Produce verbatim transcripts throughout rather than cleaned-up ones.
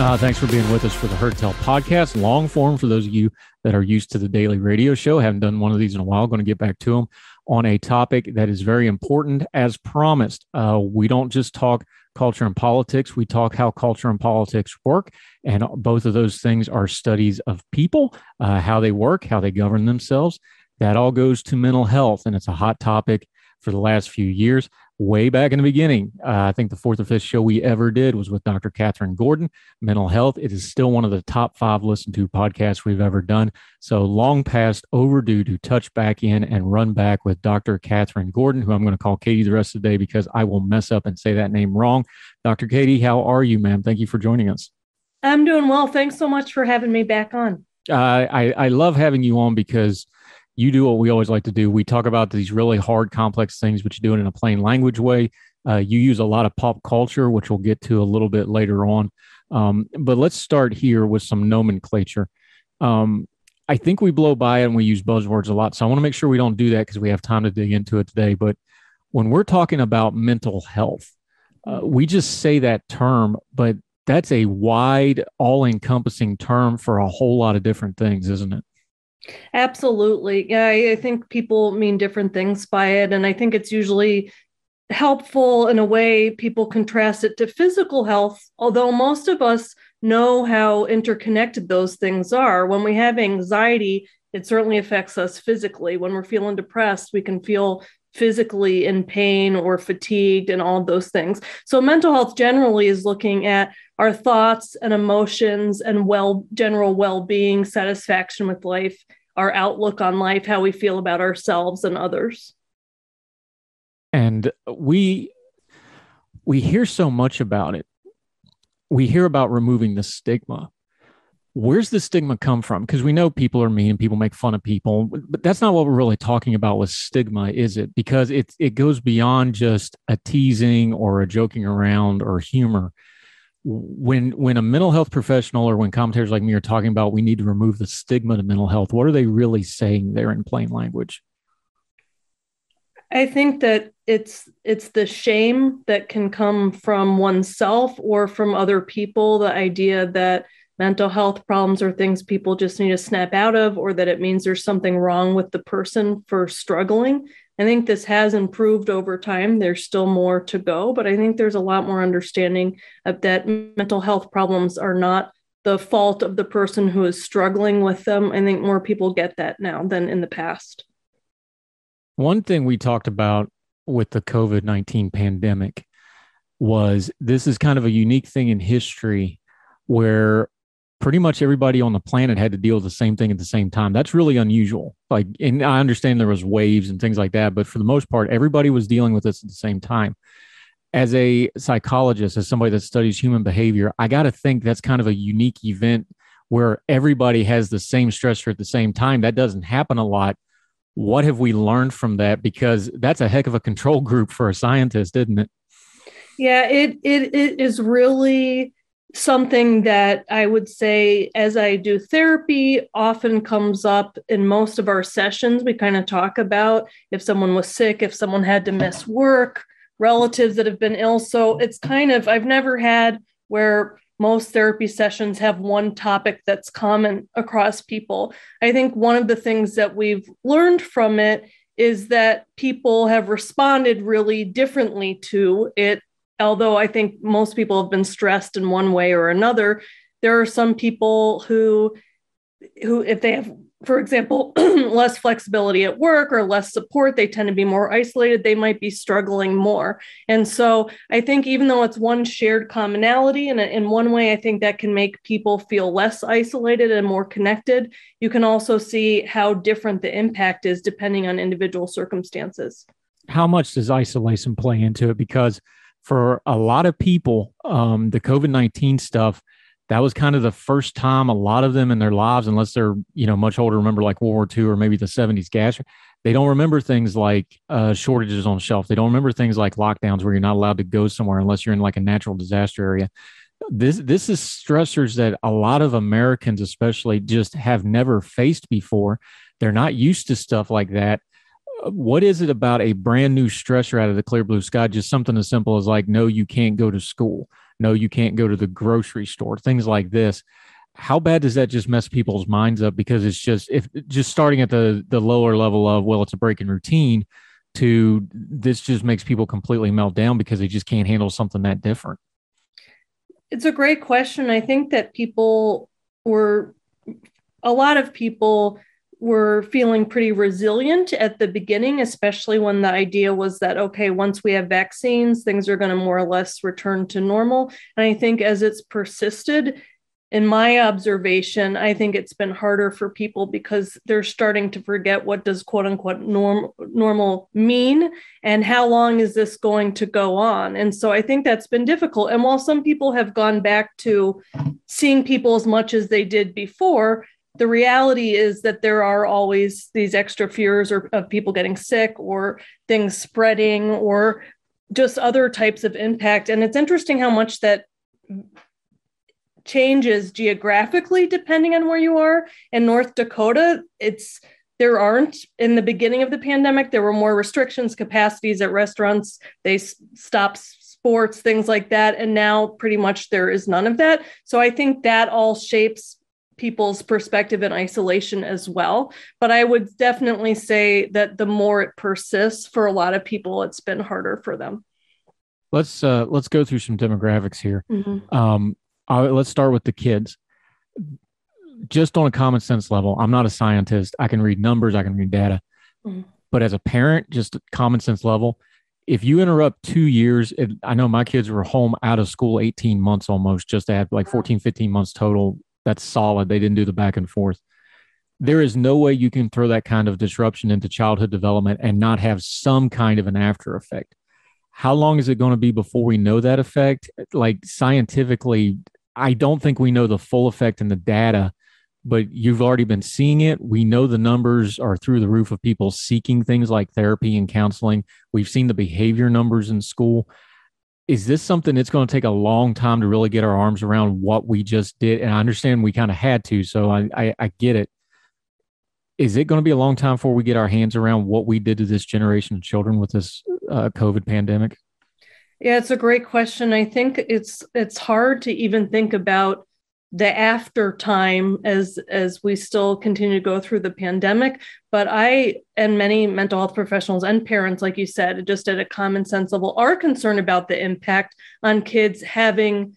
Uh, thanks for being with us for the Heard Tell podcast, long form for those of you that are used to the daily radio show. Haven't done one of these in a while. Going to get back to them on a topic that is very important. As promised, uh, we don't just talk culture and politics. We talk how culture and politics work. And both of those things are studies of people, uh, how they work, how they govern themselves. That all goes to mental health. And it's a hot topic for the last few years. Way back in the beginning, uh, I think the fourth or fifth show we ever did was with Doctor Kathryn Gordon, mental health. It is still one of the top five listened to podcasts we've ever done. So long past overdue to touch back in and run back with Doctor Kathryn Gordon, who I'm going to call Katie the rest of the day because I will mess up and say that name wrong. Doctor Katie, how are you, ma'am? Thank you for joining us. I'm doing well. Thanks so much for having me back on. Uh, I, I love having you on because you do what we always like to do. We talk about these really hard, complex things, but you do it in a plain language way. Uh, you use a lot of pop culture, which we'll get to a little bit later on. Um, but let's start here with some nomenclature. Um, I think we blow by it and we use buzzwords a lot. So I want to make sure we don't do that because we have time to dig into it today. But when we're talking about mental health, uh, we just say that term, but that's a wide, all-encompassing term for a whole lot of different things, isn't it? Absolutely. Yeah, I think people mean different things by it. And I think it's usually helpful in a way people contrast it to physical health, although most of us know how interconnected those things are. When we have anxiety, it certainly affects us physically. When we're feeling depressed, we can feel physically in pain or fatigued and all of those things. So mental health generally is looking at our thoughts and emotions and well, general well-being, satisfaction with life, our outlook on life, how we feel about ourselves and others. And we we hear so much about it. We hear about removing the stigma. Where's the stigma come from? Because we know people are mean, people make fun of people, but that's not what we're really talking about with stigma, is it? Because it it goes beyond just a teasing or a joking around or humor. When when a mental health professional or when commentators like me are talking about we need to remove the stigma to mental health, what are they really saying there in plain language? I think that it's it's the shame that can come from oneself or from other people, the idea that mental health problems are things people just need to snap out of, or that it means there's something wrong with the person for struggling. I think this has improved over time. There's still more to go, but I think there's a lot more understanding of that mental health problems are not the fault of the person who is struggling with them. I think more people get that now than in the past. One thing we talked about with the covid nineteen pandemic was this is kind of a unique thing in history where pretty much everybody on the planet had to deal with the same thing at the same time. That's really unusual. Like, and I understand there was waves and things like that, but for the most part, everybody was dealing with this at the same time. As a psychologist, as somebody that studies human behavior, I got to think that's kind of a unique event where everybody has the same stressor at the same time. That doesn't happen a lot. What have we learned from that? Because that's a heck of a control group for a scientist, isn't it? Yeah, it it, it is really something that I would say, as I do therapy, often comes up in most of our sessions. We kind of talk about if someone was sick, if someone had to miss work, relatives that have been ill. So it's kind of, I've never had where most therapy sessions have one topic that's common across people. I think one of the things that we've learned from it is that people have responded really differently to it although I think most people have been stressed in one way or another, there are some people who, who if they have, for example, less flexibility at work or less support, they tend to be more isolated, they might be struggling more. And so I think even though it's one shared commonality, and in one way, I think that can make people feel less isolated and more connected, you can also see how different the impact is depending on individual circumstances. How much does isolation play into it? Because for a lot of people, um, the COVID nineteen stuff, that was kind of the first time a lot of them in their lives, unless they're, you know, much older, remember like World War Two or maybe the seventies gas, they don't remember things like uh, shortages on shelf. They don't remember things like lockdowns where you're not allowed to go somewhere unless you're in like a natural disaster area. This, this is stressors that a lot of Americans especially just have never faced before. They're not used to stuff like that. What is it about a brand new stressor out of the clear blue sky? Just something as simple as like, no, you can't go to school. No, you can't go to the grocery store, things like this. How bad does that just mess people's minds up? Because it's just, if just starting at the the lower level of, well, it's a break in routine, to this just makes people completely melt down because they just can't handle something that different. It's a great question. I think that people were, a lot of people were feeling pretty resilient at the beginning, especially when the idea was that, okay, once we have vaccines, things are going to more or less return to normal. And I think as it's persisted, in my observation, I think it's been harder for people because they're starting to forget what does quote unquote norm, normal mean and how long is this going to go on. And so I think that's been difficult. And while some people have gone back to seeing people as much as they did before, the reality is that there are always these extra fears or, of people getting sick or things spreading or just other types of impact. And it's interesting how much that changes geographically depending on where you are. In North Dakota, it's there aren't, in the beginning of the pandemic, there were more restrictions, capacities at restaurants, they stopped sports, things like that. And now pretty much there is none of that. So I think that all shapes people's perspective in isolation as well. But I would definitely say that the more it persists for a lot of people, it's been harder for them. Let's uh, let's go through some demographics here. Mm-hmm. Um, I, let's start with the kids. Just on a common sense level, I'm not a scientist. I can read numbers. I can read data. Mm-hmm. But as a parent, just common sense level, if you interrupt two years, it, I know my kids were home out of school eighteen months almost, just to have like fourteen, fifteen months total. That's solid. They didn't do the back and forth. There is no way you can throw that kind of disruption into childhood development and not have some kind of an after effect. How long is it going to be before we know that effect? Like scientifically, I don't think we know the full effect in the data, but you've already been seeing it. We know the numbers are through the roof of people seeking things like therapy and counseling. We've seen the behavior numbers in school. Is this something that's going to take a long time to really get our arms around what we just did? And I understand we kind of had to, so I, I, I get it. Is it going to be a long time before we get our hands around what we did to this generation of children with this uh, COVID pandemic? Yeah, it's a great question. I think it's it's hard to even think about the after time as as we still continue to go through the pandemic. But I and many mental health professionals and parents, like you said, just at a common sense level, are concerned about the impact on kids having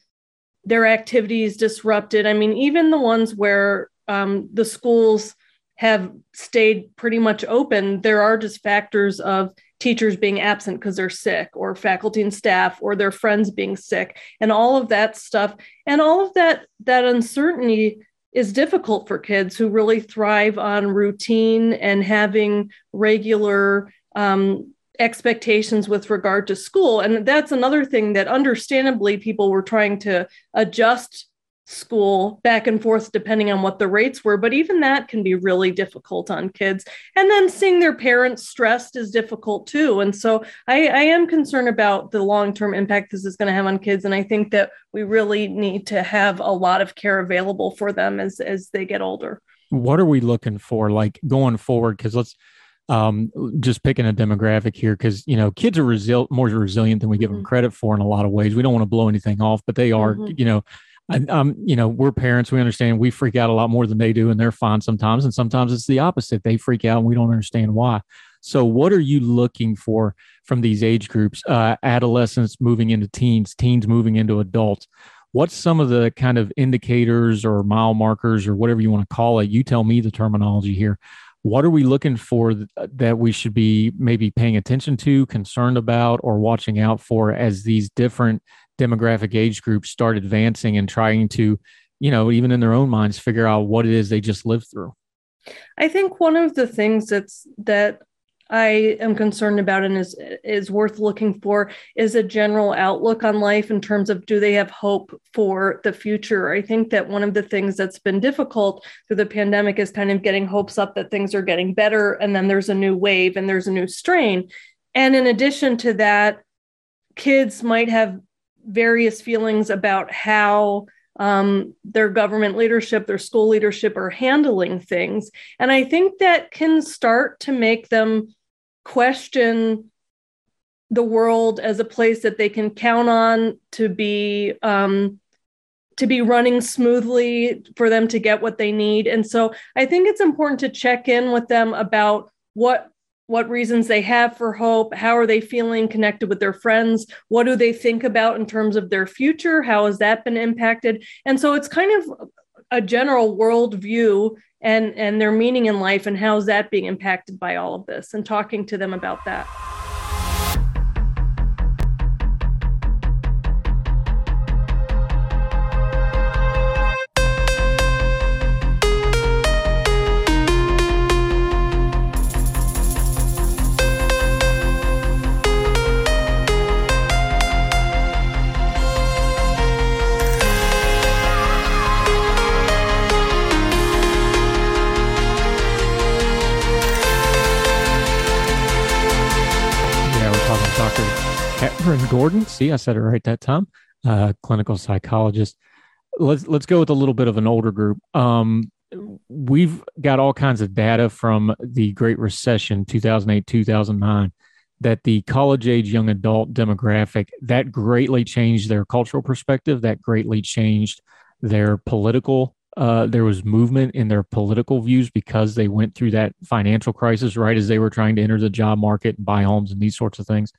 their activities disrupted. I mean, even the ones where um, the schools have stayed pretty much open, there are just factors of teachers being absent because they're sick, or faculty and staff, or their friends being sick, and all of that stuff. And all of that, that uncertainty is difficult for kids who really thrive on routine and having regular um, expectations with regard to school. And that's another thing that understandably people were trying to adjust school back and forth depending on what the rates were, but even that can be really difficult on kids. And then seeing their parents stressed is difficult too. And so I, I am concerned about the long-term impact this is going to have on kids. And I think that we really need to have a lot of care available for them as, as they get older. What are we looking for, like going forward? Because let's um, just picking a demographic here, because, you know, kids are resil- more resilient than we give mm-hmm. them credit for in a lot of ways. We don't want to blow anything off, but they are, mm-hmm. you know, I, um, you know, we're parents, we understand we freak out a lot more than they do, and they're fine sometimes. And sometimes it's the opposite. They freak out and we don't understand why. So what are you looking for from these age groups, uh, adolescents moving into teens, teens moving into adults? What's some of the kind of indicators or mile markers or whatever you want to call it? You tell me the terminology here. What are we looking for th- that we should be maybe paying attention to, concerned about, or watching out for as these different demographic age groups start advancing and trying to, you know, even in their own minds, figure out what it is they just lived through? I think one of the things that's that I am concerned about and is is worth looking for is a general outlook on life in terms of, do they have hope for the future? I think that one of the things that's been difficult through the pandemic is kind of getting hopes up that things are getting better, and then there's a new wave and there's a new strain. And in addition to that, kids might have various feelings about how Um, their government leadership, their school leadership are handling things. And I think that can start to make them question the world as a place that they can count on to be, um, to be running smoothly, for them to get what they need. And so I think it's important to check in with them about what what reasons they have for hope, how are they feeling connected with their friends, what do they think about in terms of their future, how has that been impacted? And so it's kind of a general worldview and, and their meaning in life, and how's that being impacted by all of this, and talking to them about that. Kathryn Gordon, see, I said it right that time, uh, clinical psychologist. Let's let's go with a little bit of an older group. Um, we've got all kinds of data from the Great Recession, two thousand eight, two thousand nine, that the college-age young adult demographic, that greatly changed their cultural perspective, that greatly changed their political, uh, there was movement in their political views because they went through that financial crisis right as they were trying to enter the job market and buy homes and these sorts of things.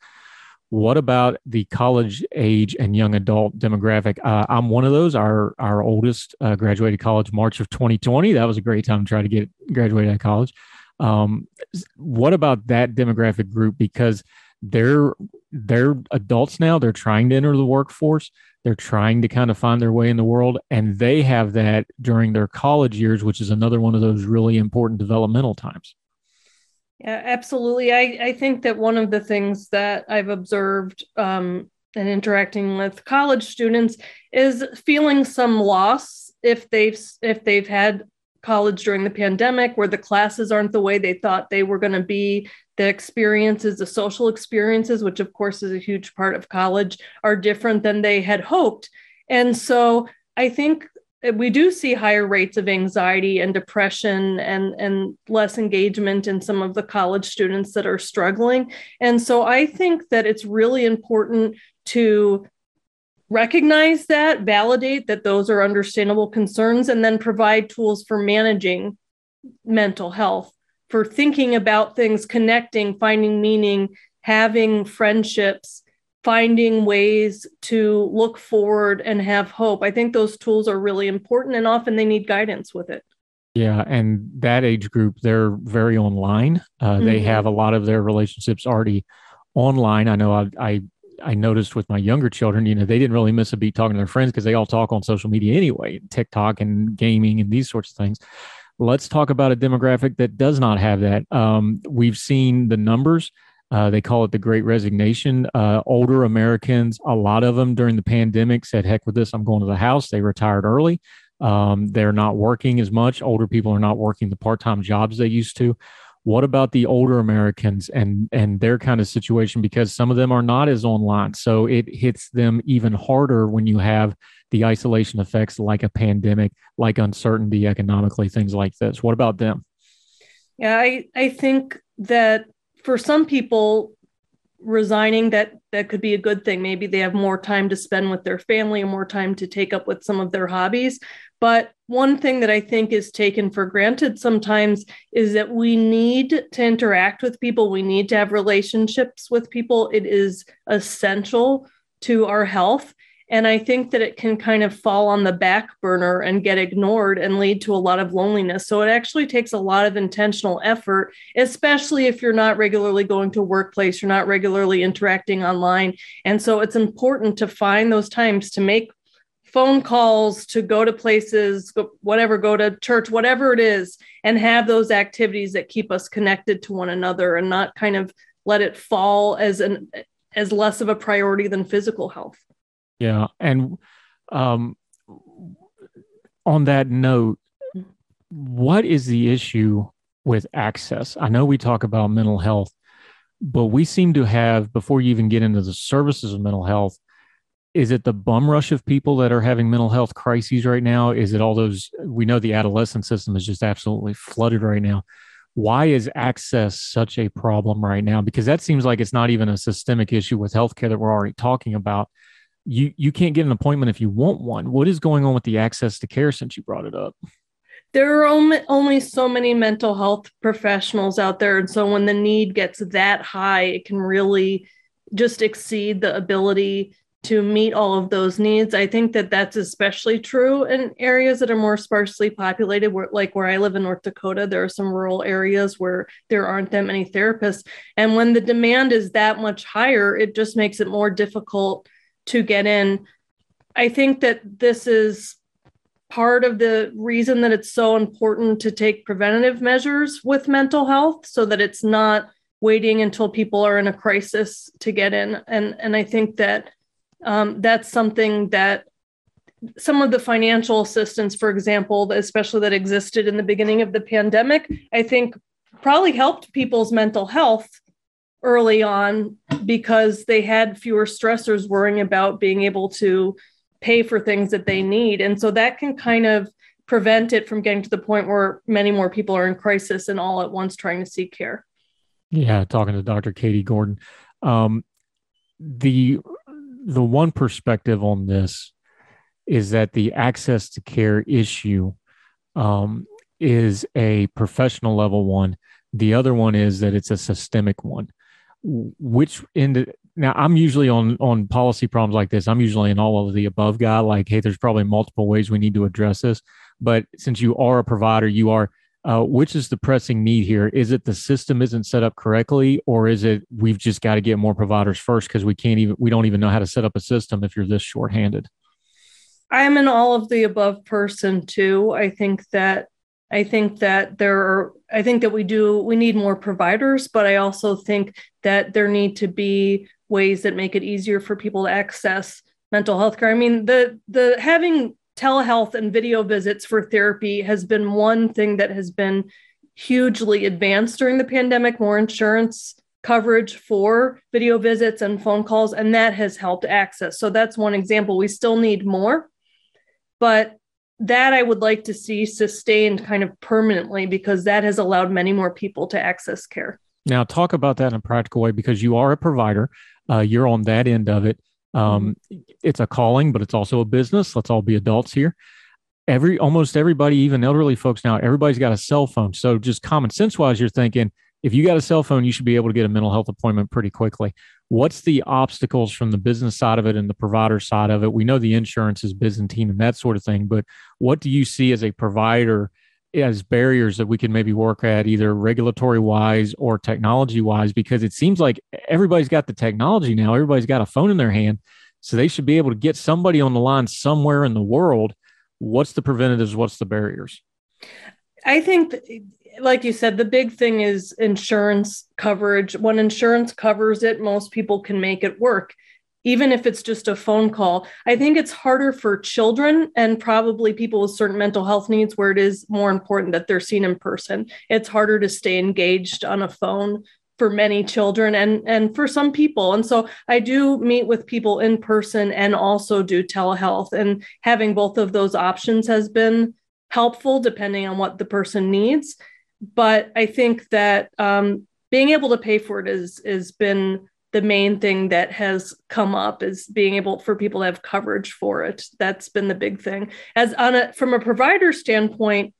What about the college age and young adult demographic? Uh, I'm one of those. Our our oldest uh, graduated college March of twenty twenty. That was a great time to try to get graduated out of college. Um, what about that demographic group? Because they're they're adults now. They're trying to enter the workforce. They're trying to kind of find their way in the world, and they have that during their college years, which is another one of those really important developmental times. Yeah, absolutely. I, I think that one of the things that I've observed um, in interacting with college students is feeling some loss if they've if they've had college during the pandemic, where the classes aren't the way they thought they were going to be. The experiences, the social experiences, which of course is a huge part of college, are different than they had hoped. And so I think we do see higher rates of anxiety and depression and, and less engagement in some of the college students that are struggling. And so I think that it's really important to recognize that, validate that those are understandable concerns, and then provide tools for managing mental health, for thinking about things, connecting, finding meaning, having friendships, finding ways to look forward and have hope. I think those tools are really important, and often they need guidance with it. Yeah. And that age group, they're very online. Uh, mm-hmm. They have a lot of their relationships already online. I know I, I, I noticed with my younger children, you know, they didn't really miss a beat talking to their friends because they all talk on social media anyway, TikTok and gaming and these sorts of things. Let's talk about a demographic that does not have that. Um, we've seen the numbers. Uh, they call it the Great Resignation. Uh, older Americans, a lot of them during the pandemic said, heck with this, I'm going to the house. They retired early. Um, they're not working as much. Older people are not working the part-time jobs they used to. What about the older Americans and, and their kind of situation? Because some of them are not as online. So it hits them even harder when you have the isolation effects like a pandemic, like uncertainty economically, things like this. What about them? Yeah, I, I think that for some people, resigning, that that could be a good thing. Maybe they have more time to spend with their family and more time to take up with some of their hobbies. But one thing that I think is taken for granted sometimes is that we need to interact with people. We need to have relationships with people. It is essential to our health. And I think that it can kind of fall on the back burner and get ignored and lead to a lot of loneliness. So it actually takes a lot of intentional effort, especially if you're not regularly going to workplace, you're not regularly interacting online. And so it's important to find those times to make phone calls, to go to places, whatever, go to church, whatever it is, and have those activities that keep us connected to one another and not kind of let it fall as an as less of a priority than physical health. Yeah. And um, on that note, what is the issue with access? I know we talk about mental health, but we seem to have, before you even get into the services of mental health, is it the bum rush of people that are having mental health crises right now? Is it all those, we know the adolescent system is just absolutely flooded right now. Why is access such a problem right now? Because that seems like it's not even a systemic issue with healthcare that we're already talking about. You you can't get an appointment if you want one. What is going on with the access to care since you brought it up? There are only, only so many mental health professionals out there. And so when the need gets that high, it can really just exceed the ability to meet all of those needs. I think that that's especially true in areas that are more sparsely populated, where, like where I live in North Dakota, there are some rural areas where there aren't that many therapists. And when the demand is that much higher, it just makes it more difficult to get in. I think that this is part of the reason that it's so important to take preventative measures with mental health so that it's not waiting until people are in a crisis to get in. And, and I think that um, that's something that some of the financial assistance, for example, especially that existed in the beginning of the pandemic, I think probably helped people's mental health early on because they had fewer stressors worrying about being able to pay for things that they need. And so that can kind of prevent it from getting to the point where many more people are in crisis and all at once trying to seek care. Yeah. Talking to Doctor Katie Gordon. Um, the, the one perspective on this is that the access to care issue um, is a professional level one. The other one is that it's a systemic one. Which end? Now, I'm usually on on policy problems like this. I'm usually an all of the above guy. Like, hey, there's probably multiple ways we need to address this. But since you are a provider, you are. Uh, which is the pressing need here? Is it the system isn't set up correctly, or is it we've just got to get more providers first because we can't even we don't even know how to set up a system if you're this shorthanded? I'm an all of the above person too. I think that. I think that there are, I think that we do, we need more providers, but I also think that there need to be ways that make it easier for people to access mental health care. I mean, the, the having telehealth and video visits for therapy has been one thing that has been hugely advanced during the pandemic, more insurance coverage for video visits and phone calls, and that has helped access. So that's one example. We still need more, but that I would like to see sustained kind of permanently because that has allowed many more people to access care. Now, talk about that in a practical way because you are a provider. Uh, you're on that end of it. Um, it's a calling, but it's also a business. Let's all be adults here. Every Almost everybody, even elderly folks now, everybody's got a cell phone. So just common sense wise, you're thinking, if you got a cell phone, you should be able to get a mental health appointment pretty quickly. What's the obstacles from the business side of it and the provider side of it? We know the insurance is Byzantine and that sort of thing, but what do you see as a provider as barriers that we can maybe work at either regulatory wise or technology wise? Because it seems like everybody's got the technology now. Everybody's got a phone in their hand, so they should be able to get somebody on the line somewhere in the world. What's the preventatives? What's the barriers? I think th- like you said, the big thing is insurance coverage. When insurance covers it, most people can make it work, even if it's just a phone call. I think it's harder for children and probably people with certain mental health needs where it is more important that they're seen in person. It's harder to stay engaged on a phone for many children and, and for some people. And so I do meet with people in person and also do telehealth, and having both of those options has been helpful depending on what the person needs. But I think that um, being able to pay for it is is been the main thing that has come up is being able for people to have coverage for it. That's been the big thing. As on a, from a provider standpoint,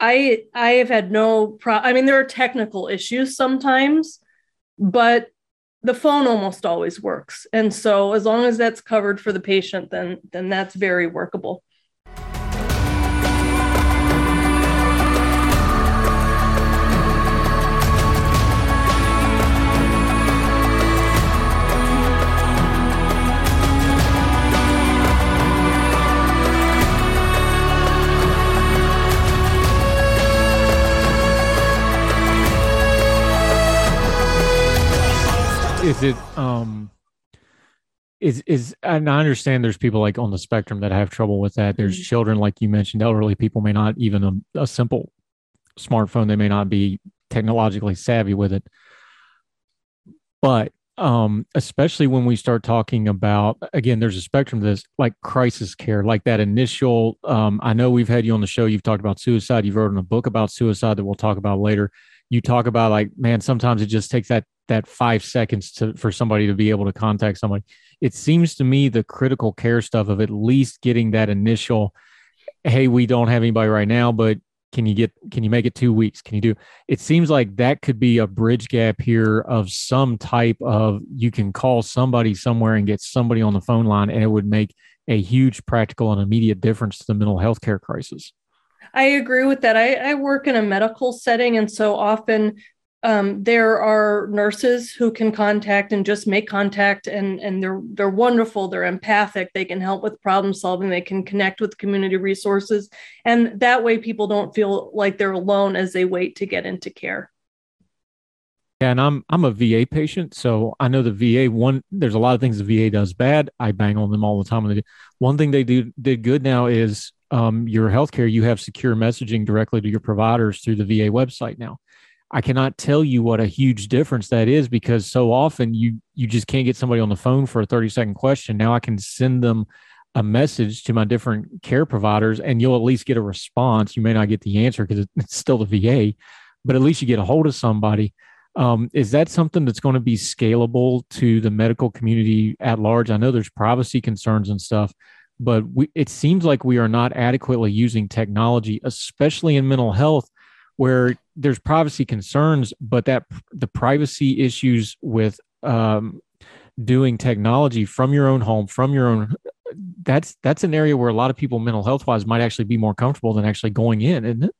I I have had no pro. I mean, there are technical issues sometimes, but the phone almost always works. And so as long as that's covered for the patient, then then that's very workable. Is it, um, is, is, and I understand there's people like on the spectrum that have trouble with that. There's mm-hmm. children, like you mentioned, elderly people may not even a, a simple smartphone. They may not be technologically savvy with it. But, um, especially when we start talking about, again, there's a spectrum to this, like crisis care, like that initial, um, I know we've had you on the show. You've talked about suicide. You've written a book about suicide that we'll talk about later. You talk about like, man, sometimes it just takes that, that five seconds to, for somebody to be able to contact somebody. It seems to me the critical care stuff of at least getting that initial, hey, we don't have anybody right now, but can you get, can you make it two weeks? Can you do, it seems like that could be a bridge gap here of some type of, you can call somebody somewhere and get somebody on the phone line, and it would make a huge practical and immediate difference to the mental health care crisis. I agree with that. I, I work in a medical setting. And so often Um, there are nurses who can contact and just make contact, and, and they're they're wonderful. They're empathic. They can help with problem solving. They can connect with community resources. And that way people don't feel like they're alone as they wait to get into care. Yeah, and I'm I'm a V A patient, so I know the V A, one, there's a lot of things the V A does bad. I bang on them all the time. One thing they do did good now is um, your healthcare, you have secure messaging directly to your providers through the V A website now. I cannot tell you what a huge difference that is, because so often you you just can't get somebody on the phone for a thirty second question. Now I can send them a message to my different care providers, and you'll at least get a response. You may not get the answer because it's still the V A, but at least you get a hold of somebody. Um, is that something that's going to be scalable to the medical community at large? I know there's privacy concerns and stuff, but we, it seems like we are not adequately using technology, especially in mental health, where there's privacy concerns, but that the privacy issues with um, doing technology from your own home, from your own, that's, that's an area where a lot of people mental health wise might actually be more comfortable than actually going in, isn't it?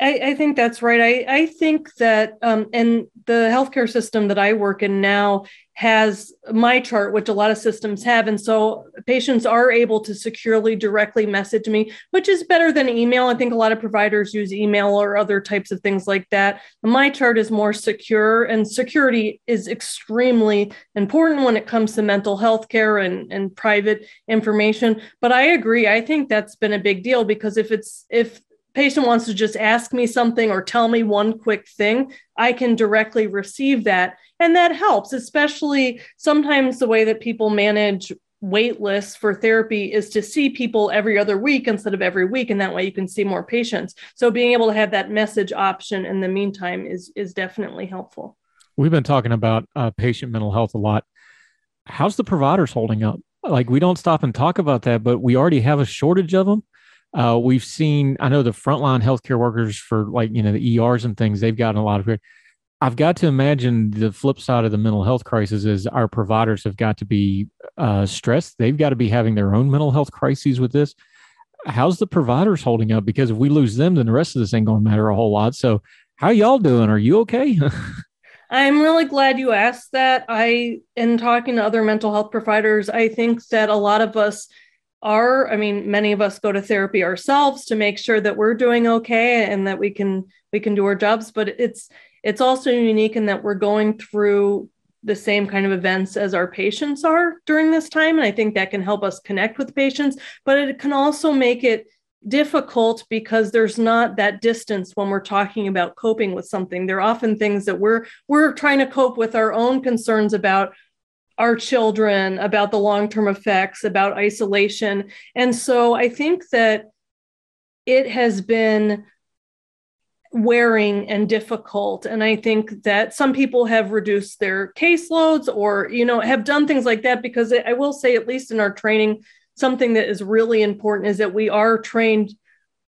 I, I think that's right. I, I think that, um, and the healthcare system that I work in now has MyChart, which a lot of systems have. And so patients are able to securely directly message me, which is better than email. I think a lot of providers use email or other types of things like that. MyChart is more secure, and security is extremely important when it comes to mental health care and, and private information. But I agree. I think that's been a big deal, because if it's, if patient wants to just ask me something or tell me one quick thing, I can directly receive that. And that helps, especially sometimes the way that people manage wait lists for therapy is to see people every other week instead of every week. And that way you can see more patients. So being able to have that message option in the meantime is, is definitely helpful. We've been talking about uh, patient mental health a lot. How's the providers holding up? Like, we don't stop and talk about that, but we already have a shortage of them. Uh, we've seen, I know the frontline healthcare workers for like, you know, the E Rs and things, they've gotten a lot of it. I've got to imagine the flip side of the mental health crisis is our providers have got to be uh, stressed. They've got to be having their own mental health crises with this. How's the providers holding up? Because if we lose them, then the rest of this ain't going to matter a whole lot. So how y'all doing? Are you okay? I'm really glad you asked that. I, in talking to other mental health providers, I think that a lot of us are, I mean, many of us go to therapy ourselves to make sure that we're doing okay and that we can, we can do our jobs, but it's, it's also unique in that we're going through the same kind of events as our patients are during this time. And I think that can help us connect with patients, but it can also make it difficult because there's not that distance when we're talking about coping with something. There are often things that we're, we're trying to cope with our own concerns about our children, about the long-term effects, about isolation. And so I think that it has been wearing and difficult. And I think that some people have reduced their caseloads or, you know, have done things like that, because I will say, at least in our training, something that is really important is that we are trained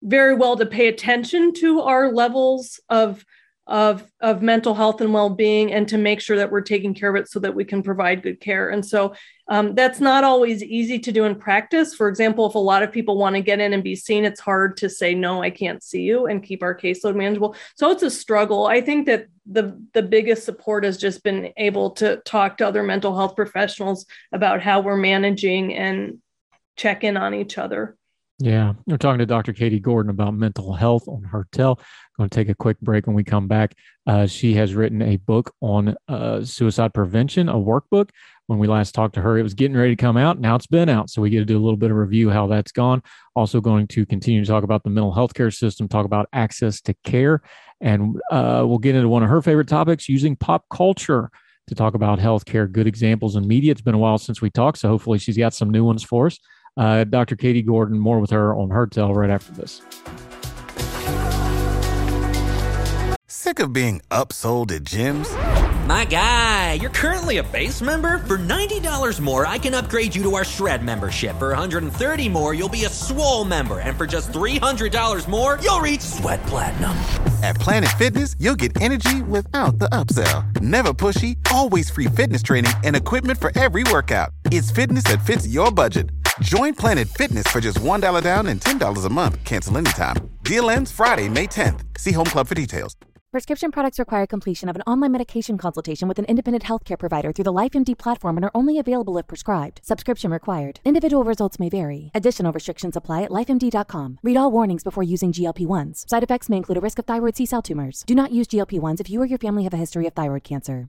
very well to pay attention to our levels of of, of mental health and well-being, and to make sure that we're taking care of it so that we can provide good care. And so um, that's not always easy to do in practice. For example, if a lot of people want to get in and be seen, it's hard to say, no, I can't see you, and keep our caseload manageable. So it's a struggle. I think that the, the biggest support has just been able to talk to other mental health professionals about how we're managing and check in on each other. Yeah. We're talking to Doctor Katie Gordon about mental health on Heard Tell. Going to take a quick break. When we come back, Uh, she has written a book on uh, suicide prevention, a workbook. When we last talked to her, it was getting ready to come out. Now it's been out. So we get to do a little bit of review how that's gone. Also going to continue to talk about the mental health care system, talk about access to care. And uh, we'll get into one of her favorite topics, using pop culture to talk about healthcare, good examples in media. It's been a while since we talked, so hopefully she's got some new ones for us. Uh, Doctor Katie Gordon, more with her on Heard Tell right after this. Sick of being upsold at gyms? My guy, you're currently a base member. For ninety dollars more, I can upgrade you to our Shred membership. For one hundred thirty dollars more, you'll be a swole member. And for just three hundred dollars more, you'll reach Sweat Platinum. At Planet Fitness, you'll get energy without the upsell. Never pushy, always free fitness training and equipment for every workout. It's fitness that fits your budget. Join Planet Fitness for just one dollar down and ten dollars a month. Cancel anytime. Deal ends Friday, May tenth. See Home Club for details. Prescription products require completion of an online medication consultation with an independent healthcare provider through the LifeMD platform and are only available if prescribed. Subscription required. Individual results may vary. Additional restrictions apply at life M D dot com. Read all warnings before using G L P one s. Side effects may include a risk of thyroid C-cell tumors. Do not use G L P one s if you or your family have a history of thyroid cancer.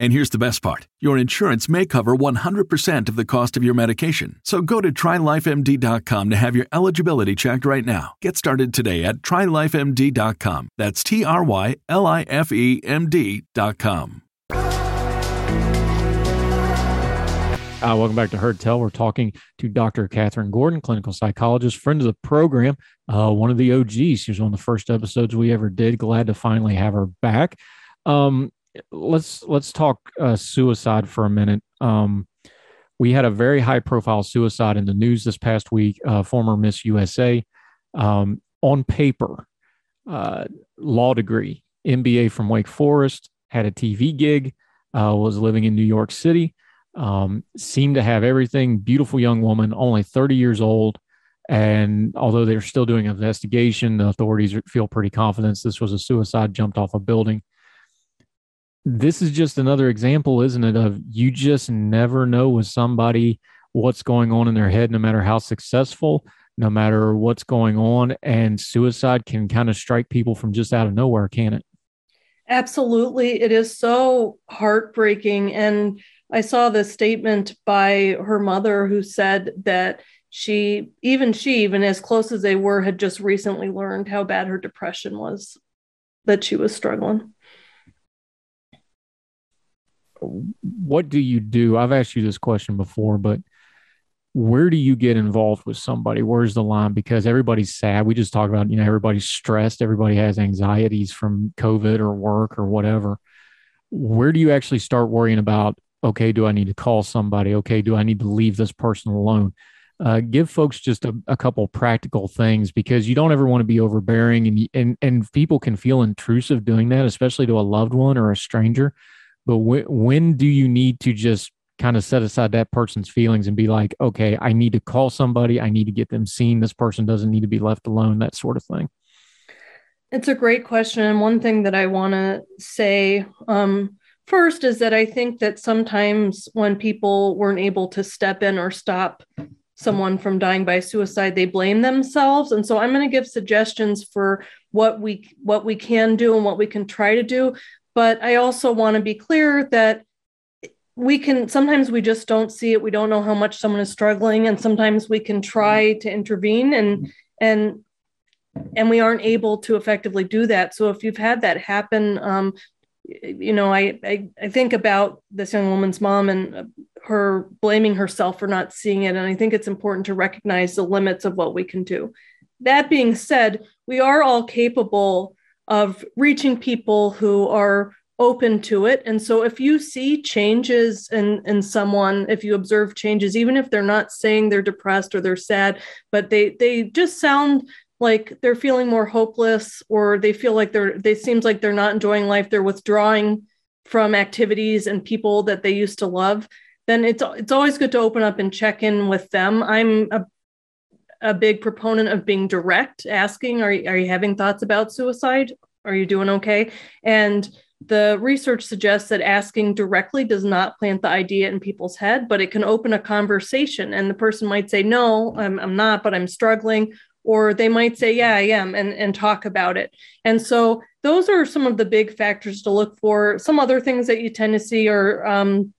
And here's the best part. Your insurance may cover one hundred percent of the cost of your medication. So go to try life M D dot com to have your eligibility checked right now. Get started today at try life M D dot com. That's T R Y L I F E M D dot com. Uh, welcome back to Heard Tell. We're talking to Doctor Kathryn Gordon, clinical psychologist, friend of the program, uh, one of the O Gs. She was one of the first episodes we ever did. Glad to finally have her back. Um, Let's let's talk uh, suicide for a minute. Um, we had a very high profile suicide in the news this past week. Uh, former Miss U S A, um, on paper, uh, law degree, M B A from Wake Forest, had a T V gig, uh, was living in New York City, um, seemed to have everything. Beautiful young woman, only thirty years old. And although they're still doing an investigation, the authorities feel pretty confident this was a suicide, jumped off a building. This is just another example, isn't it, of you just never know with somebody what's going on in their head, no matter how successful, no matter what's going on. And suicide can kind of strike people from just out of nowhere, can it? Absolutely. It is so heartbreaking. And I saw this statement by her mother who said that she, even she, even as close as they were, had just recently learned how bad her depression was, that she was struggling. What do you do? I've asked you this question before, but where do you get involved with somebody? Where's the line? Because everybody's sad. We just talked about, you know, everybody's stressed. Everybody has anxieties from COVID or work or whatever. Where do you actually start worrying about, okay, do I need to call somebody? Okay, do I need to leave this person alone? Uh, give folks just a, a couple practical things, because you don't ever want to be overbearing, and, and, and people can feel intrusive doing that, especially to a loved one or a stranger. But when, when do you need to just kind of set aside that person's feelings and be like, okay, I need to call somebody. I need to get them seen. This person doesn't need to be left alone, that sort of thing. It's a great question. And one thing that I want to say um, first is that I think that sometimes when people weren't able to step in or stop someone from dying by suicide, they blame themselves. And so I'm going to give suggestions for what we, what we can do and what we can try to do. But I also want to be clear that we can, sometimes we just don't see it. We don't know how much someone is struggling, and sometimes we can try to intervene and, and, and we aren't able to effectively do that. So if you've had that happen, um, you know, I, I, I think about this young woman's mom and her blaming herself for not seeing it. And I think it's important to recognize the limits of what we can do. That being said, we are all capable of reaching people who are open to it. And so if you see changes in, in someone, if you observe changes, even if they're not saying they're depressed or they're sad, but they they just sound like they're feeling more hopeless, or they feel like they're, they seems like they're not enjoying life, they're withdrawing from activities and people that they used to love, then it's it's always good to open up and check in with them. I'm a a big proponent of being direct, asking, are you, are you having thoughts about suicide? Are you doing okay? And the research suggests that asking directly does not plant the idea in people's head, but it can open a conversation. And the person might say, no, I'm, I'm not, but I'm struggling. Or they might say, yeah, I am, and, and talk about it. And so those are some of the big factors to look for. Some other things that you tend to see are, um,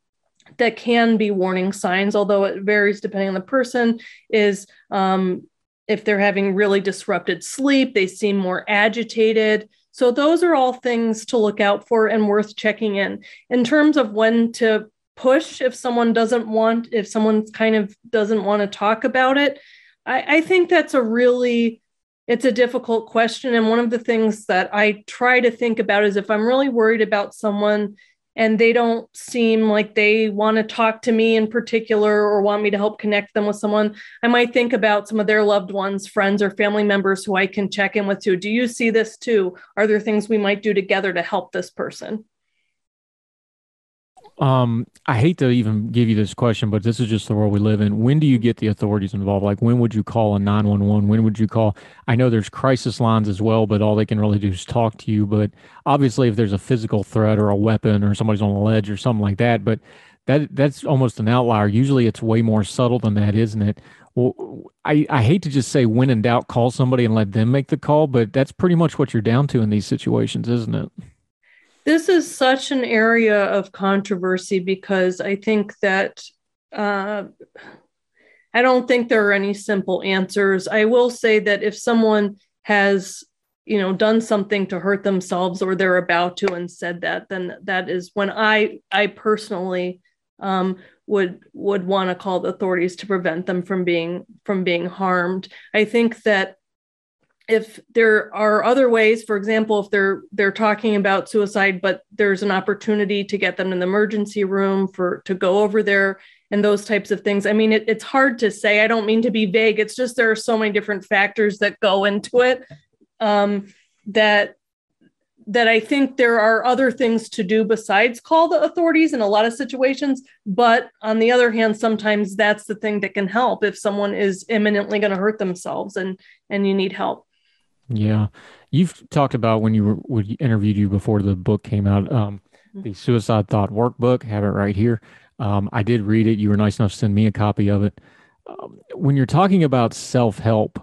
that can be warning signs, although it varies depending on the person, is um, if they're having really disrupted sleep, they seem more agitated. So those are all things to look out for and worth checking in. In terms of when to push, if someone doesn't want, if someone kind of doesn't want to talk about it, I, I think that's a really, it's a difficult question. And one of the things that I try to think about is if I'm really worried about someone and they don't seem like they want to talk to me in particular or want me to help connect them with someone, I might think about some of their loved ones, friends, or family members who I can check in with too. Do you see this too? Are there things we might do together to help this person? Um, I hate to even give you this question, but this is just the world we live in. When do you get the authorities involved? Like, when would you call a nine one one? When would you call? I know there's crisis lines as well, but all they can really do is talk to you. But obviously, if there's a physical threat or a weapon or somebody's on a ledge or something like that, but that that's almost an outlier. Usually, it's way more subtle than that, isn't it? Well, I, I hate to just say when in doubt, call somebody and let them make the call, but that's pretty much what you're down to in these situations, isn't it? This is such an area of controversy because I think that uh, I don't think there are any simple answers. I will say that if someone has, you know, done something to hurt themselves or they're about to and said that, then that is when I I personally um, would would want to call the authorities to prevent them from being from being harmed. I think that if there are other ways, for example, if they're they're talking about suicide, but there's an opportunity to get them in the emergency room for to go over there and those types of things. I mean, it, it's hard to say. I don't mean to be vague. It's just there are so many different factors that go into it um, that that I think there are other things to do besides call the authorities in a lot of situations. But on the other hand, sometimes that's the thing that can help if someone is imminently going to hurt themselves and and you need help. Yeah. You've talked about when you were, we interviewed you before the book came out, um, the Suicide Thought Workbook, have it right here. Um, I did read it. You were nice enough to send me a copy of it. Um, when you're talking about self-help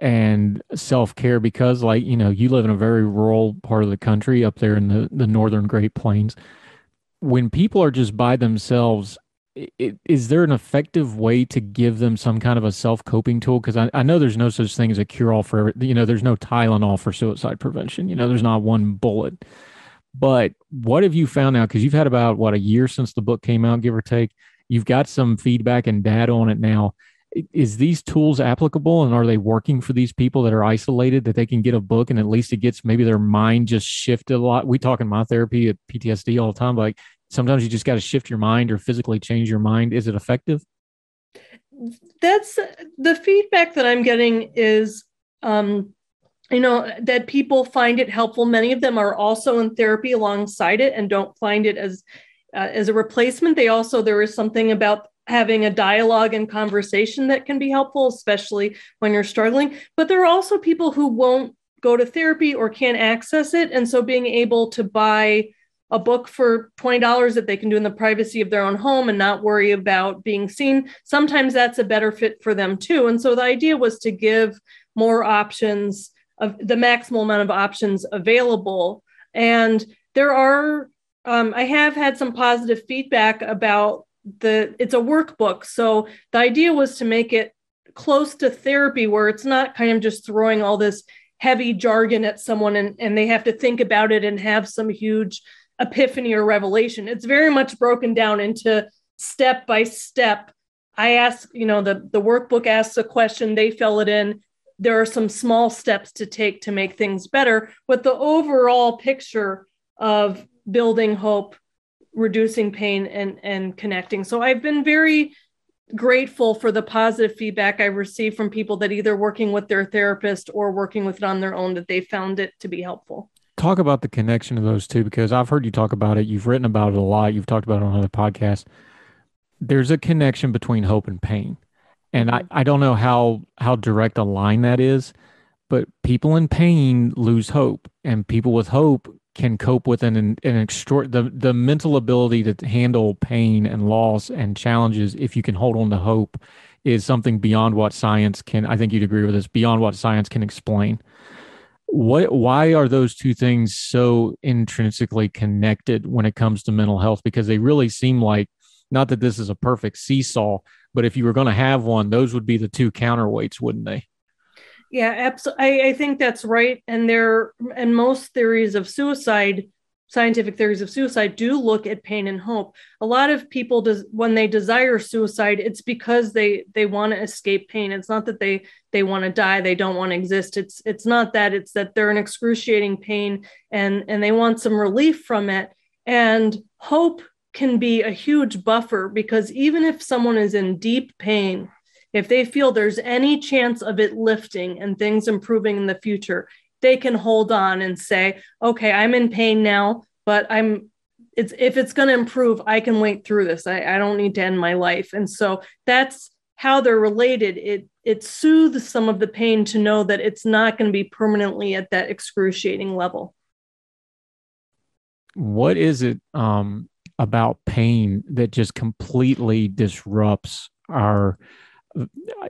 and self-care, because like, you know, you live in a very rural part of the country up there in the, the Northern Great Plains, when people are just by themselves, It, is there an effective way to give them some kind of a self-coping tool? Because I, I know there's no such thing as a cure-all for, you know, there's no Tylenol for suicide prevention. You know, there's not one bullet. But what have you found out? Because you've had about, what, a year since the book came out, give or take. You've got some feedback and data on it now. Is these tools applicable, and are they working for these people that are isolated, that they can get a book and at least it gets maybe their mind just shifted a lot? We talk in my therapy at P T S D all the time, like, sometimes you just got to shift your mind or physically change your mind. Is it effective? That's the feedback that I'm getting is, um, you know, that people find it helpful. Many of them are also in therapy alongside it and don't find it as, uh, as a replacement. They also, there is something about having a dialogue and conversation that can be helpful, especially when you're struggling, but there are also people who won't go to therapy or can't access it. And so being able to buy a book for twenty dollars that they can do in the privacy of their own home and not worry about being seen, sometimes that's a better fit for them too. And so the idea was to give more options, of the maximal amount of options available. And there are, um, I have had some positive feedback about the, it's a workbook. So the idea was to make it close to therapy where it's not kind of just throwing all this heavy jargon at someone and, and they have to think about it and have some huge epiphany or revelation. It's very much broken down into step by step. I ask, you know, the, the workbook asks a question, they fill it in. There are some small steps to take to make things better, but the overall picture of building hope, reducing pain, and, and connecting. So I've been very grateful for the positive feedback I received from people that either working with their therapist or working with it on their own, that they found it to be helpful. Talk about the connection of those two, because I've heard you talk about it. You've written about it a lot. You've talked about it on other podcasts. There's a connection between hope and pain. And I, I don't know how, how direct a line that is, but people in pain lose hope, and people with hope can cope with an, an, an extra, the, the mental ability to handle pain and loss and challenges. If you can hold on to hope, is something beyond what science can, I think you'd agree with this, beyond what science can explain. What, why are those two things so intrinsically connected when it comes to mental health? Because they really seem like, not that this is a perfect seesaw, but if you were going to have one, those would be the two counterweights, wouldn't they? Yeah, absolutely. I, I think that's right. And there, and most theories of suicide, scientific theories of suicide, do look at pain and hope. A lot of people, does, when they desire suicide, it's because they they want to escape pain. It's not that they they want to die, they don't want to exist. It's it's not that. It's that they're in excruciating pain and and they want some relief from it. And hope can be a huge buffer, because even if someone is in deep pain, if they feel there's any chance of it lifting and things improving in the future, they can hold on and say, okay, I'm in pain now, but I'm, it's, if it's going to improve, I can wait through this. I, I don't need to end my life. And so that's how they're related. It, it soothes some of the pain to know that it's not going to be permanently at that excruciating level. What is it um, about pain that just completely disrupts our,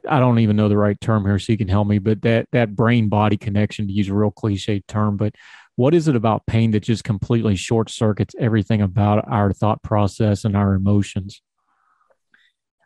I don't even know the right term here, so you can help me, but that, that brain-body connection, to use a real cliche term, but what is it about pain that just completely short-circuits everything about our thought process and our emotions?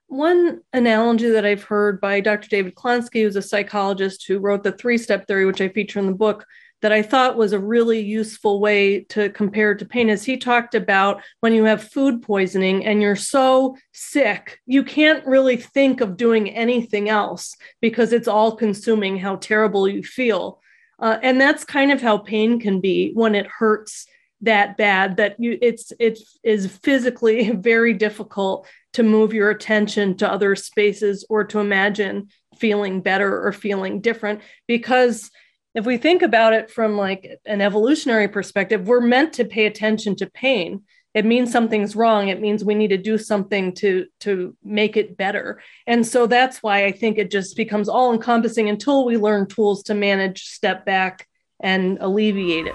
One analogy that I've heard by Doctor David Klonsky, who's a psychologist who wrote the three-step theory, which I feature in the book, that I thought was a really useful way to compare to pain, is he talked about when you have food poisoning and you're so sick, you can't really think of doing anything else because it's all consuming how terrible you feel. Uh, and that's kind of how pain can be when it hurts that bad, that you it's it is physically very difficult to move your attention to other spaces or to imagine feeling better or feeling different. Because if we think about it from like an evolutionary perspective, we're meant to pay attention to pain. It means something's wrong. It means we need to do something to, to make it better. And so that's why I think it just becomes all encompassing until we learn tools to manage, step back, and alleviate it.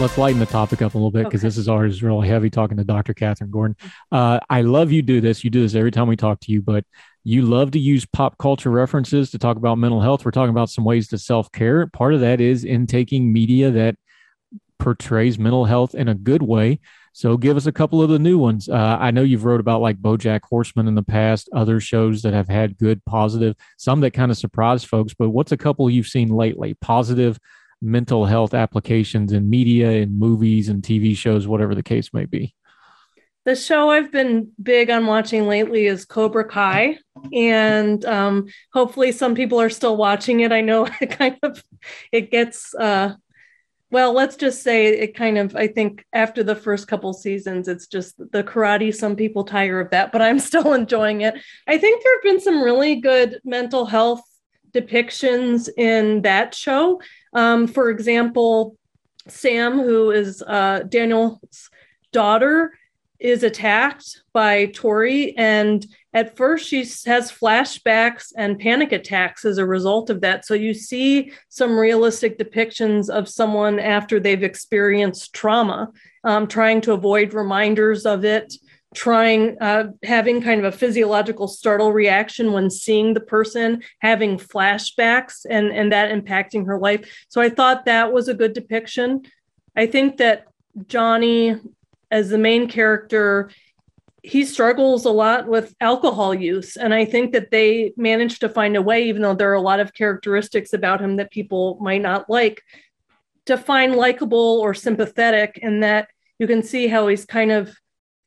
Let's lighten the topic up a little bit, because okay, this is ours really heavy, talking to Doctor Kathryn Gordon. Uh, I love you do this. You do this every time we talk to you, but you love to use pop culture references to talk about mental health. We're talking about some ways to self-care. Part of that is in taking media that portrays mental health in a good way. So give us a couple of the new ones. Uh, I know you've wrote about like BoJack Horseman in the past, other shows that have had good, positive, some that kind of surprised folks, but what's a couple you've seen lately? Positive mental health applications in media, in movies and T V shows, whatever the case may be. The show I've been big on watching lately is Cobra Kai. And um, hopefully some people are still watching it. I know it kind of, it gets, uh, well, let's just say it kind of, I think after the first couple seasons, it's just the karate. Some people tire of that, but I'm still enjoying it. I think there have been some really good mental health depictions in that show. Um, for example, Sam, who is uh, Daniel's daughter, is attacked by Tori. And at first she has flashbacks and panic attacks as a result of that. So you see some realistic depictions of someone after they've experienced trauma, um, trying to avoid reminders of it, trying, uh, having kind of a physiological startle reaction when seeing the person, having flashbacks and, and that impacting her life. So I thought that was a good depiction. I think that Johnny, as the main character, he struggles a lot with alcohol use. And I think that they managed to find a way, even though there are a lot of characteristics about him that people might not like, to find likable or sympathetic, and that you can see how he's kind of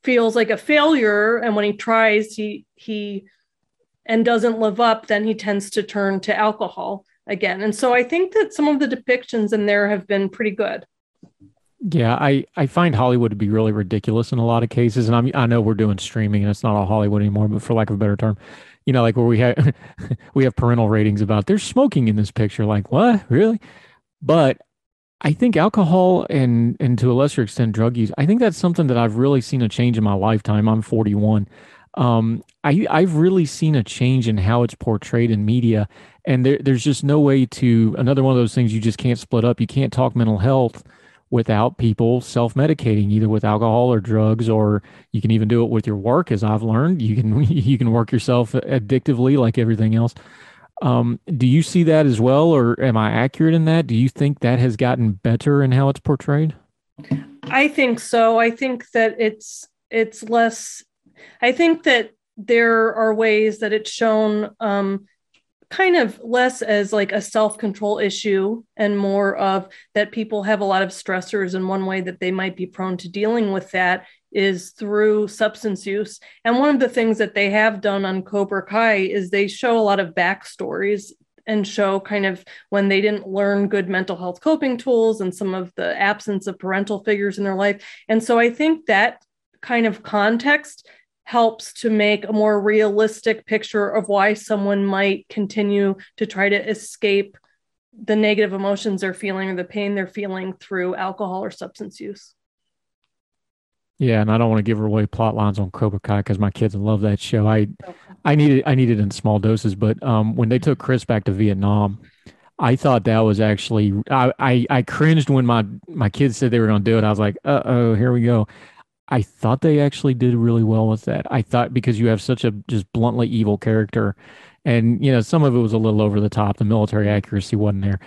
feels like a failure. And when he tries, he, he, and doesn't live up, then he tends to turn to alcohol again. And so I think that some of the depictions in there have been pretty good. Yeah, I, I find Hollywood to be really ridiculous in a lot of cases. And I'm, I know we're doing streaming and it's not all Hollywood anymore, but for lack of a better term, you know, like where we have, we have parental ratings about there's smoking in this picture. Like, what? Really? But I think alcohol and, and to a lesser extent, drug use, I think that's something that I've really seen a change in my lifetime. I'm forty-one. Um, I, I've really seen a change in how it's portrayed in media. And there, there's just no way to, another one of those things you just can't split up. You can't talk mental health without people self-medicating, either with alcohol or drugs, or you can even do it with your work. As I've learned, you can you can work yourself addictively like everything else. Um, do you see that as well, or am I accurate in that? Do you think that has gotten better in how it's portrayed? I think so. I think that it's it's less. I think that there are ways that it's shown um, kind of less as like a self-control issue and more of that people have a lot of stressors, and one way that they might be prone to dealing with that is through substance use. And one of the things that they have done on Cobra Kai is they show a lot of backstories and show kind of when they didn't learn good mental health coping tools and some of the absence of parental figures in their life. And so I think that kind of context helps to make a more realistic picture of why someone might continue to try to escape the negative emotions they're feeling or the pain they're feeling through alcohol or substance use. Yeah, and I don't want to give away plot lines on Cobra Kai because my kids love that show. I, okay. I needed, I needed in small doses, but um, when they took Chris back to Vietnam, I thought that was actually, I, I, I cringed when my my kids said they were going to do it. I was like, uh oh, here we go. I thought they actually did really well with that. I thought, because you have such a just bluntly evil character, and you know, some of it was a little over the top. The military accuracy wasn't there,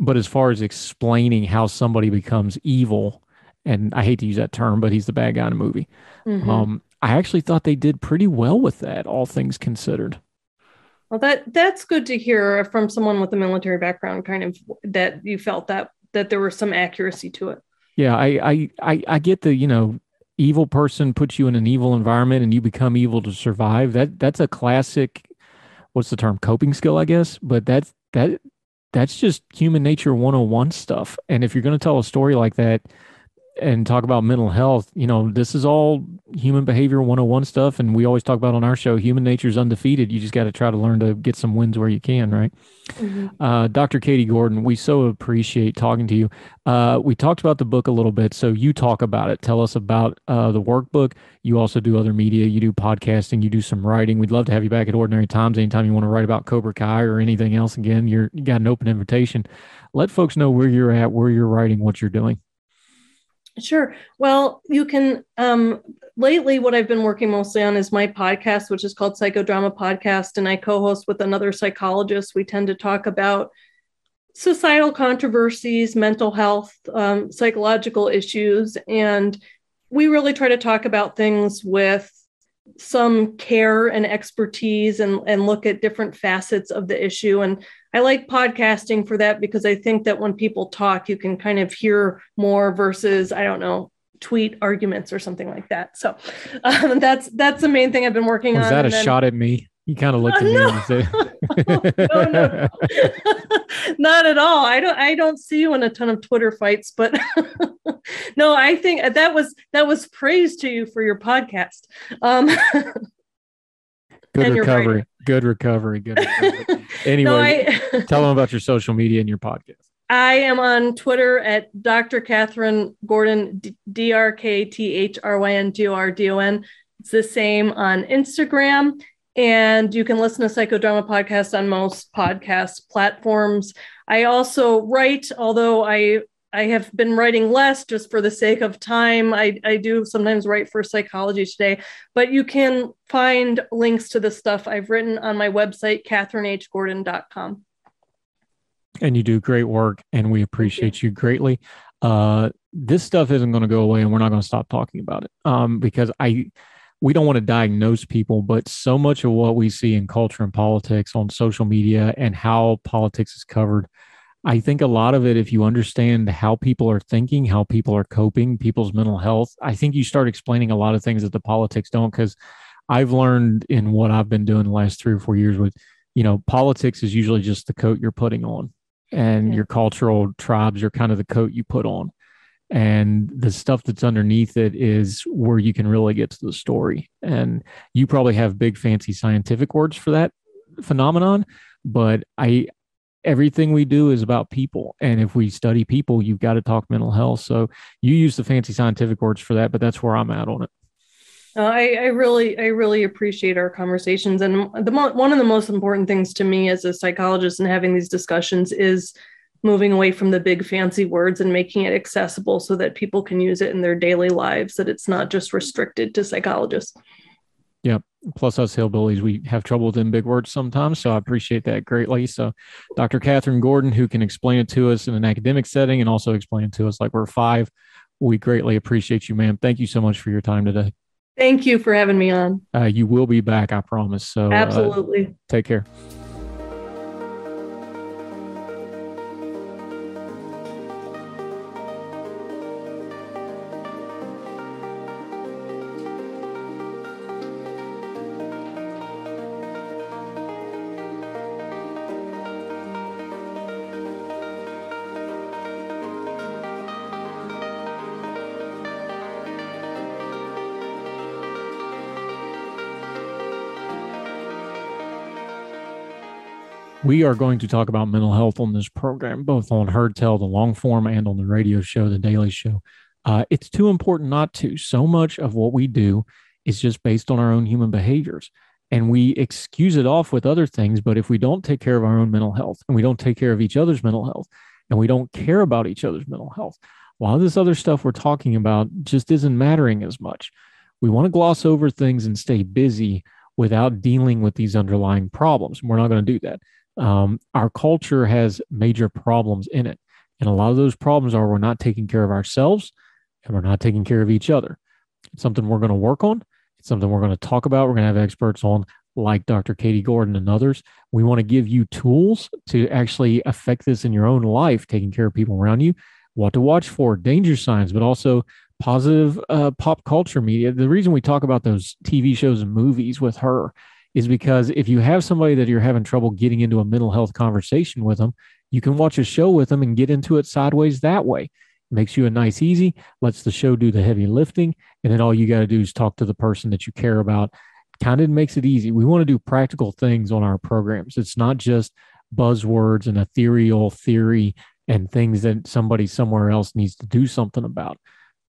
but as far as explaining how somebody becomes evil, and I hate to use that term, but he's the bad guy in a movie. Mm-hmm. Um, I actually thought they did pretty well with that, all things considered. Well, that that's good to hear from someone with a military background, kind of that you felt that that there was some accuracy to it. Yeah, I I I, I get the, you know, evil person puts you in an evil environment and you become evil to survive. That that's a classic, what's the term, coping skill, I guess. But that's that that's just human nature one oh one stuff. And if you're going to tell a story like that and talk about mental health, you know, this is all human behavior one oh one stuff. And we always talk about on our show, human nature is undefeated. You just got to try to learn to get some wins where you can, right? Mm-hmm. Uh, Doctor Katie Gordon, we so appreciate talking to you. Uh, we talked about the book a little bit, so you talk about it. Tell us about uh, the workbook. You also do other media. You do podcasting. You do some writing. We'd love to have you back at Ordinary Times. Anytime you want to write about Cobra Kai or anything else, again, you're, you got an open invitation. Let folks know where you're at, where you're writing, what you're doing. Sure. Well, you can, um, lately what I've been working mostly on is my podcast, which is called Psychodrama Podcast. And I co-host with another psychologist. We tend to talk about societal controversies, mental health, um, psychological issues. And we really try to talk about things with some care and expertise and, and look at different facets of the issue. And I like podcasting for that because I think that when people talk, you can kind of hear more versus, I don't know, tweet arguments or something like that. So um, that's that's the main thing I've been working on. Was that a shot at me? You kind of looked at me and said, no, no, no. Not at all. I don't I don't see you in a ton of Twitter fights, but no, I think that was that was praise to you for your podcast. Um Good recovery. Right. Good recovery. Good recovery. Anyway, no, I, tell them about your social media and your podcast. I am on Twitter at Doctor Kathryn Gordon, D R K T H R Y N G O R D O N. It's the same on Instagram. And you can listen to Psychodrama Podcast on most podcast platforms. I also write, although I I have been writing less just for the sake of time. I, I do sometimes write for Psychology Today, but you can find links to the stuff I've written on my website, Katherine H Gordon dot com. And you do great work, and we appreciate you. you greatly. Uh, this stuff isn't going to go away, and we're not going to stop talking about it um, because I... we don't want to diagnose people, but so much of what we see in culture and politics on social media and how politics is covered, I think a lot of it, if you understand how people are thinking, how people are coping, people's mental health, I think you start explaining a lot of things that the politics don't, because I've learned in what I've been doing the last three or four years with, you know, politics is usually just the coat you're putting on, and yeah. your cultural tribes are kind of the coat you put on. And the stuff that's underneath it is where you can really get to the story. And you probably have big fancy scientific words for that phenomenon, but I, everything we do is about people. And if we study people, you've got to talk mental health. So you use the fancy scientific words for that, but that's where I'm at on it. Uh, I, I really, I really appreciate our conversations. And the mo- one of the most important things to me as a psychologist and having these discussions is moving away from the big fancy words and making it accessible so that people can use it in their daily lives, that it's not just restricted to psychologists. Yeah. Plus us hillbillies, we have trouble with them big words sometimes. So I appreciate that greatly. So Doctor Kathryn Gordon, who can explain it to us in an academic setting and also explain it to us like we're five, we greatly appreciate you, ma'am. Thank you so much for your time today. Thank you for having me on. Uh, you will be back, I promise. So absolutely. Uh, take care. We are going to talk about mental health on this program, both on Heard Tell, the long form, and on the radio show, the daily show. Uh, it's too important not to. So much of what we do is just based on our own human behaviors, and we excuse it off with other things. But if we don't take care of our own mental health, and we don't take care of each other's mental health, and we don't care about each other's mental health, a lot of this other stuff we're talking about just isn't mattering as much. We want to gloss over things and stay busy without dealing with these underlying problems. We're not going to do that. Um, our culture has major problems in it. And a lot of those problems are we're not taking care of ourselves and we're not taking care of each other. It's something we're going to work on. It's something we're going to talk about. We're going to have experts on like Doctor Katie Gordon and others. We want to give you tools to actually affect this in your own life, taking care of people around you, what to watch for, danger signs, but also positive uh, pop culture media. The reason we talk about those T V shows and movies with her is because if you have somebody that you're having trouble getting into a mental health conversation with them, you can watch a show with them and get into it sideways that way. It makes you a nice, easy, lets the show do the heavy lifting. And then all you got to do is talk to the person that you care about. Kind of makes it easy. We want to do practical things on our programs. It's not just buzzwords and ethereal theory and things that somebody somewhere else needs to do something about.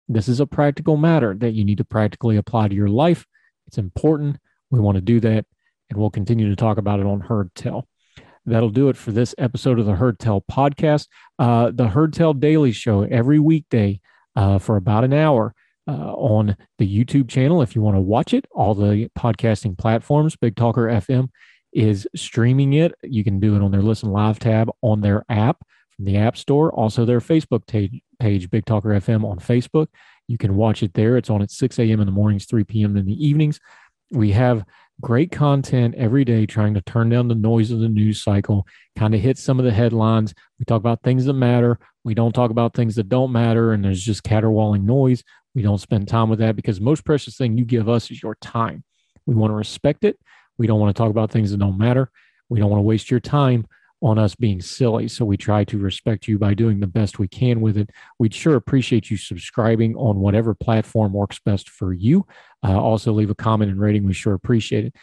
This is a practical matter that you need to practically apply to your life. It's important. We want to do that. And we'll continue to talk about it on Heard Tell. That'll do it for this episode of the Heard Tell podcast. Uh, the Heard Tell Daily Show every weekday uh, for about an hour uh, on the YouTube channel. If you want to watch it, all the podcasting platforms, Big Talker F M is streaming it. You can do it on their Listen Live tab on their app from the App Store. Also their Facebook page, Big Talker F M on Facebook. You can watch it there. It's on at six a.m. in the mornings, three p.m. in the evenings. We have great content every day trying to turn down the noise of the news cycle, kind of hit some of the headlines. We talk about things that matter. We don't talk about things that don't matter, and there's just caterwauling noise. We don't spend time with that because the most precious thing you give us is your time. We want to respect it. We don't want to talk about things that don't matter. We don't want to waste your time on us being silly. So we try to respect you by doing the best we can with it. We'd sure appreciate you subscribing on whatever platform works best for you. Uh, also leave a comment and rating. We sure appreciate it.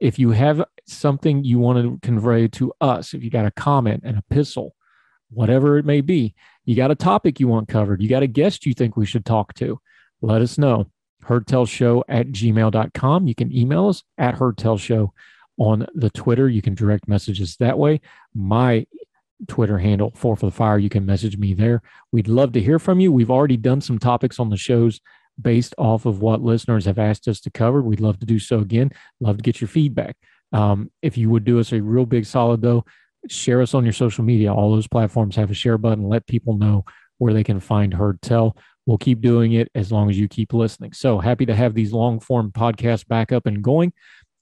If you have something you want to convey to us, if you got a comment, an epistle, whatever it may be. You got a topic you want covered. You got a guest you think we should talk to. Let us know. heard tell show at gmail dot com. You can email us at heard tell show on the Twitter. You can direct message us that way. My Twitter handle, four for the fire. You can message me there. We'd love to hear from you. We've already done some topics on the shows based off of what listeners have asked us to cover. We'd love to do so again. Love to get your feedback. Um, if you would do us a real big solid though, share us on your social media. All those platforms have a share button. Let people know where they can find Heard Tell. We'll keep doing it as long as you keep listening. So happy to have these long form podcasts back up and going.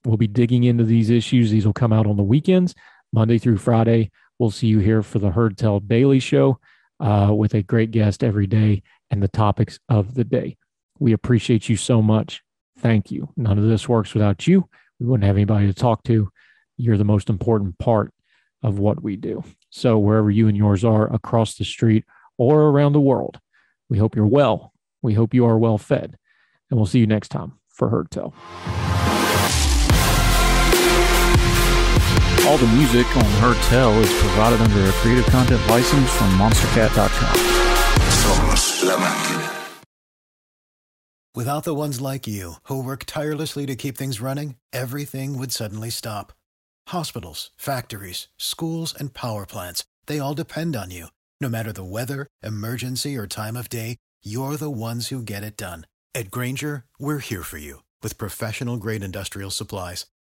We'll be digging into these issues. These will come out on the weekends, Monday through Friday. We'll see you here for the Heard Tell Daily Show uh, with a great guest every day and the topics of the day. We appreciate you so much. Thank you. None of this works without you. We wouldn't have anybody to talk to. You're the most important part of what we do. So wherever you and yours are across the street or around the world, we hope you're well. We hope you are well fed. And we'll see you next time for Heard Tell. All the music on Heard Tell is provided under a creative content license from monster cat dot com. Without the ones like you, who work tirelessly to keep things running, everything would suddenly stop. Hospitals, factories, schools, and power plants, they all depend on you. No matter the weather, emergency, or time of day, you're the ones who get it done. At Grainger, we're here for you with professional-grade industrial supplies.